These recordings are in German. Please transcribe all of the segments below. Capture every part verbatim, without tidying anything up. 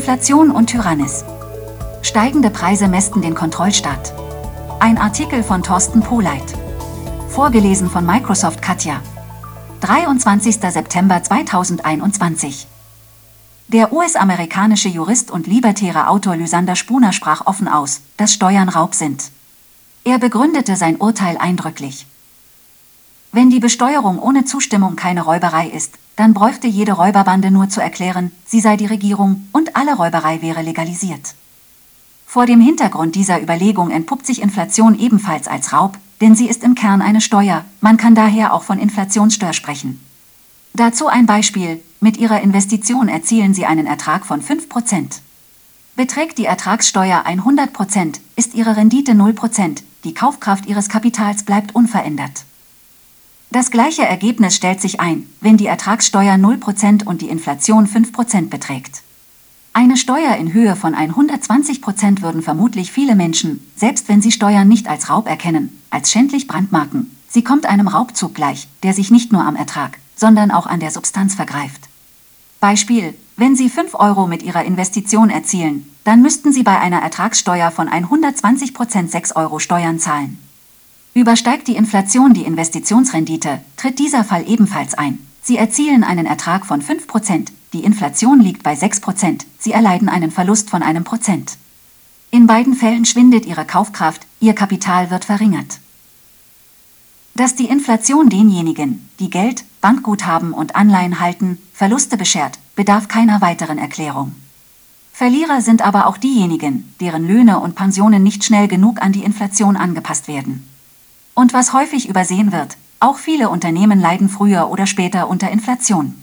Inflation und Tyrannis. Steigende Preise mästen den Kontrollstaat. Ein Artikel von Thorsten Polleit. Vorgelesen von Microsoft Katja. dreiundzwanzigster September zweitausendeinundzwanzig. Der U S-amerikanische Jurist und libertäre Autor Lysander Spuner sprach offen aus, dass Steuern Raub sind. Er begründete sein Urteil eindrücklich. Wenn die Besteuerung ohne Zustimmung keine Räuberei ist, dann bräuchte jede Räuberbande nur zu erklären, sie sei die Regierung und alle Räuberei wäre legalisiert. Vor dem Hintergrund dieser Überlegung entpuppt sich Inflation ebenfalls als Raub, denn sie ist im Kern eine Steuer, man kann daher auch von Inflationssteuer sprechen. Dazu ein Beispiel: Mit ihrer Investition erzielen sie einen Ertrag von fünf Prozent. Beträgt die Ertragssteuer hundert Prozent, ist ihre Rendite null Prozent, die Kaufkraft ihres Kapitals bleibt unverändert. Das gleiche Ergebnis stellt sich ein, wenn die Ertragssteuer null Prozent und die Inflation fünf Prozent beträgt. Eine Steuer in Höhe von hundertzwanzig Prozent würden vermutlich viele Menschen, selbst wenn sie Steuern nicht als Raub erkennen, als schändlich brandmarken. Sie kommt einem Raubzug gleich, der sich nicht nur am Ertrag, sondern auch an der Substanz vergreift. Beispiel: Wenn Sie fünf Euro mit Ihrer Investition erzielen, dann müssten Sie bei einer Ertragssteuer von hundertzwanzig Prozent sechs Euro Steuern zahlen. Übersteigt die Inflation die Investitionsrendite, tritt dieser Fall ebenfalls ein. Sie erzielen einen Ertrag von fünf Prozent, die Inflation liegt bei sechs Prozent, Sie erleiden einen Verlust von einem Prozent. In beiden Fällen schwindet Ihre Kaufkraft, Ihr Kapital wird verringert. Dass die Inflation denjenigen, die Geld, Bankguthaben und Anleihen halten, Verluste beschert, bedarf keiner weiteren Erklärung. Verlierer sind aber auch diejenigen, deren Löhne und Pensionen nicht schnell genug an die Inflation angepasst werden. Und was häufig übersehen wird, auch viele Unternehmen leiden früher oder später unter Inflation.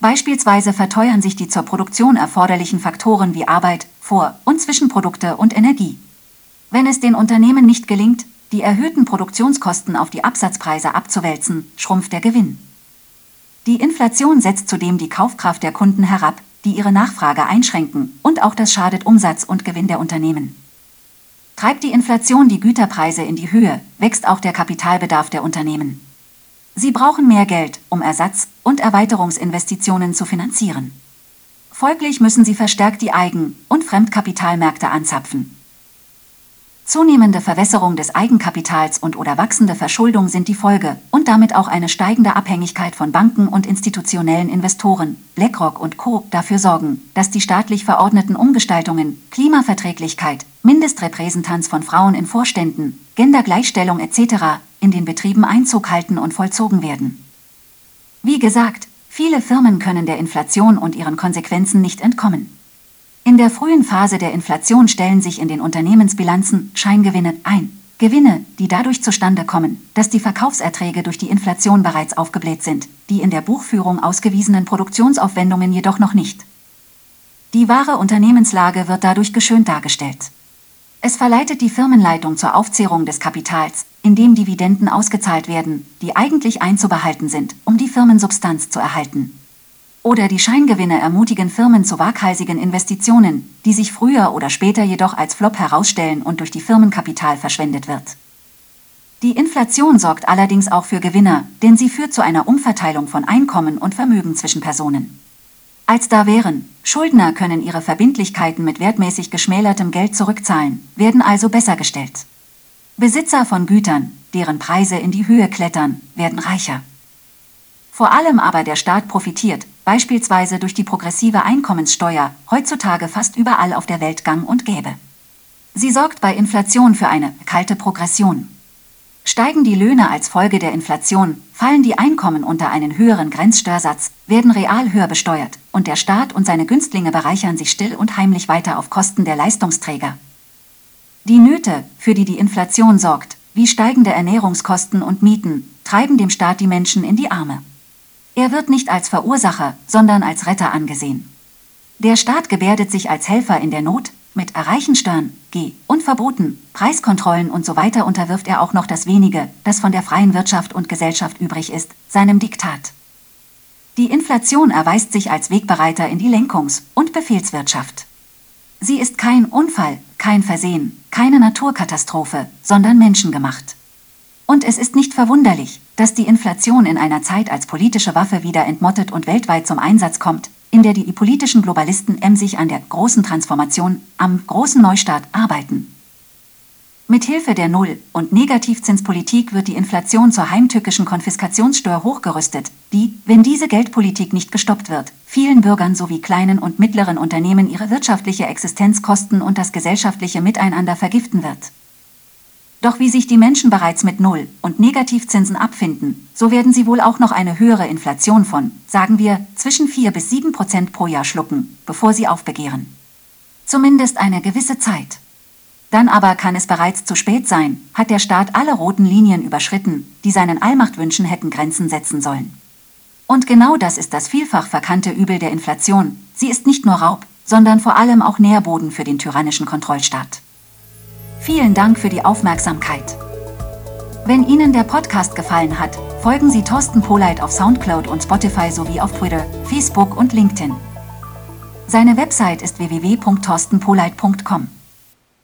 Beispielsweise verteuern sich die zur Produktion erforderlichen Faktoren wie Arbeit, Vor- und Zwischenprodukte und Energie. Wenn es den Unternehmen nicht gelingt, die erhöhten Produktionskosten auf die Absatzpreise abzuwälzen, schrumpft der Gewinn. Die Inflation setzt zudem die Kaufkraft der Kunden herab, die ihre Nachfrage einschränken, und auch das schadet Umsatz und Gewinn der Unternehmen. Treibt die Inflation die Güterpreise in die Höhe, wächst auch der Kapitalbedarf der Unternehmen. Sie brauchen mehr Geld, um Ersatz- und Erweiterungsinvestitionen zu finanzieren. Folglich müssen sie verstärkt die Eigen- und Fremdkapitalmärkte anzapfen. Zunehmende Verwässerung des Eigenkapitals und/oder wachsende Verschuldung sind die Folge und damit auch eine steigende Abhängigkeit von Banken und institutionellen Investoren, BlackRock und Co. dafür sorgen, dass die staatlich verordneten Umgestaltungen, Klimaverträglichkeit, Mindestrepräsentanz von Frauen in Vorständen, Gendergleichstellung et cetera in den Betrieben Einzug halten und vollzogen werden. Wie gesagt, viele Firmen können der Inflation und ihren Konsequenzen nicht entkommen. In der frühen Phase der Inflation stellen sich in den Unternehmensbilanzen Scheingewinne ein. Gewinne, die dadurch zustande kommen, dass die Verkaufserträge durch die Inflation bereits aufgebläht sind, die in der Buchführung ausgewiesenen Produktionsaufwendungen jedoch noch nicht. Die wahre Unternehmenslage wird dadurch geschönt dargestellt. Es verleitet die Firmenleitung zur Aufzehrung des Kapitals, indem Dividenden ausgezahlt werden, die eigentlich einzubehalten sind, um die Firmensubstanz zu erhalten. Oder die Scheingewinne ermutigen Firmen zu waghalsigen Investitionen, die sich früher oder später jedoch als Flop herausstellen und durch die Firmenkapital verschwendet wird. Die Inflation sorgt allerdings auch für Gewinner, denn sie führt zu einer Umverteilung von Einkommen und Vermögen zwischen Personen. Als da wären, Schuldner können ihre Verbindlichkeiten mit wertmäßig geschmälertem Geld zurückzahlen, werden also besser gestellt. Besitzer von Gütern, deren Preise in die Höhe klettern, werden reicher. Vor allem aber der Staat profitiert, beispielsweise durch die progressive Einkommenssteuer, heutzutage fast überall auf der Welt gang und gäbe. Sie sorgt bei Inflation für eine kalte Progression. Steigen die Löhne als Folge der Inflation, fallen die Einkommen unter einen höheren Grenzsteuersatz, werden real höher besteuert, und der Staat und seine Günstlinge bereichern sich still und heimlich weiter auf Kosten der Leistungsträger. Die Nöte, für die die Inflation sorgt, wie steigende Ernährungskosten und Mieten, treiben dem Staat die Menschen in die Arme. Er wird nicht als Verursacher, sondern als Retter angesehen. Der Staat gebärdet sich als Helfer in der Not, mit Erreichen Steuern, G- und Verboten, Preiskontrollen und so weiter unterwirft er auch noch das Wenige, das von der freien Wirtschaft und Gesellschaft übrig ist, seinem Diktat. Die Inflation erweist sich als Wegbereiter in die Lenkungs- und Befehlswirtschaft. Sie ist kein Unfall, kein Versehen, keine Naturkatastrophe, sondern menschengemacht. Und es ist nicht verwunderlich, dass die Inflation in einer Zeit als politische Waffe wieder entmottet und weltweit zum Einsatz kommt, in der die politischen Globalisten emsig an der großen Transformation, am großen Neustart arbeiten. Mithilfe der Null- und Negativzinspolitik wird die Inflation zur heimtückischen Konfiskationssteuer hochgerüstet, die, wenn diese Geldpolitik nicht gestoppt wird, vielen Bürgern sowie kleinen und mittleren Unternehmen ihre wirtschaftliche Existenz kosten und das gesellschaftliche Miteinander vergiften wird. Doch wie sich die Menschen bereits mit Null- und Negativzinsen abfinden, so werden sie wohl auch noch eine höhere Inflation von, sagen wir, zwischen vier bis sieben Prozent pro Jahr schlucken, bevor sie aufbegehren. Zumindest eine gewisse Zeit. Dann aber kann es bereits zu spät sein, hat der Staat alle roten Linien überschritten, die seinen Allmachtwünschen hätten Grenzen setzen sollen. Und genau das ist das vielfach verkannte Übel der Inflation. Sie ist nicht nur Raub, sondern vor allem auch Nährboden für den tyrannischen Kontrollstaat. Vielen Dank für die Aufmerksamkeit. Wenn Ihnen der Podcast gefallen hat, folgen Sie Thorsten Polleit auf SoundCloud und Spotify sowie auf Twitter, Facebook und LinkedIn. Seine Website ist w w w Punkt thorsten polleit Punkt com.